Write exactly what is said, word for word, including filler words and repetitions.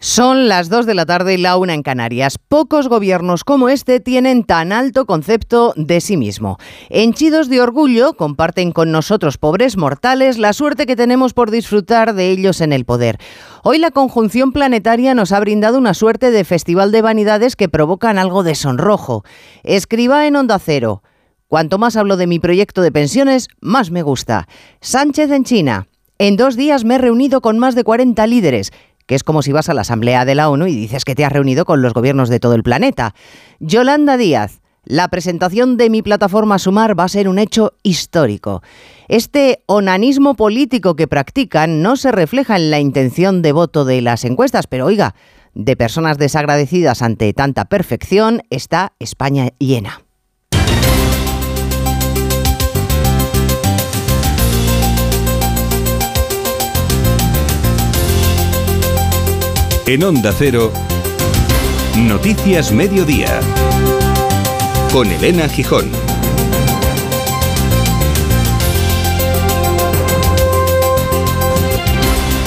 Son las dos de la tarde y la una en Canarias. Pocos gobiernos como este tienen tan alto concepto de sí mismo. Henchidos de orgullo, comparten con nosotros, pobres mortales, la suerte que tenemos por disfrutar de ellos en el poder. Hoy la conjunción planetaria nos ha brindado una suerte de festival de vanidades que provocan algo de sonrojo. Escrivá en Onda Cero. Cuanto más hablo de mi proyecto de pensiones, más me gusta. Sánchez en China. En dos días me he reunido con más de cuarenta líderes, que es como si vas a la Asamblea de la ONU y dices que te has reunido con los gobiernos de todo el planeta. Yolanda Díaz, la presentación de mi plataforma Sumar va a ser un hecho histórico. Este onanismo político que practican no se refleja en la intención de voto de las encuestas, pero oiga, de personas desagradecidas ante tanta perfección está España llena. En Onda Cero, Noticias Mediodía, con Elena Gijón.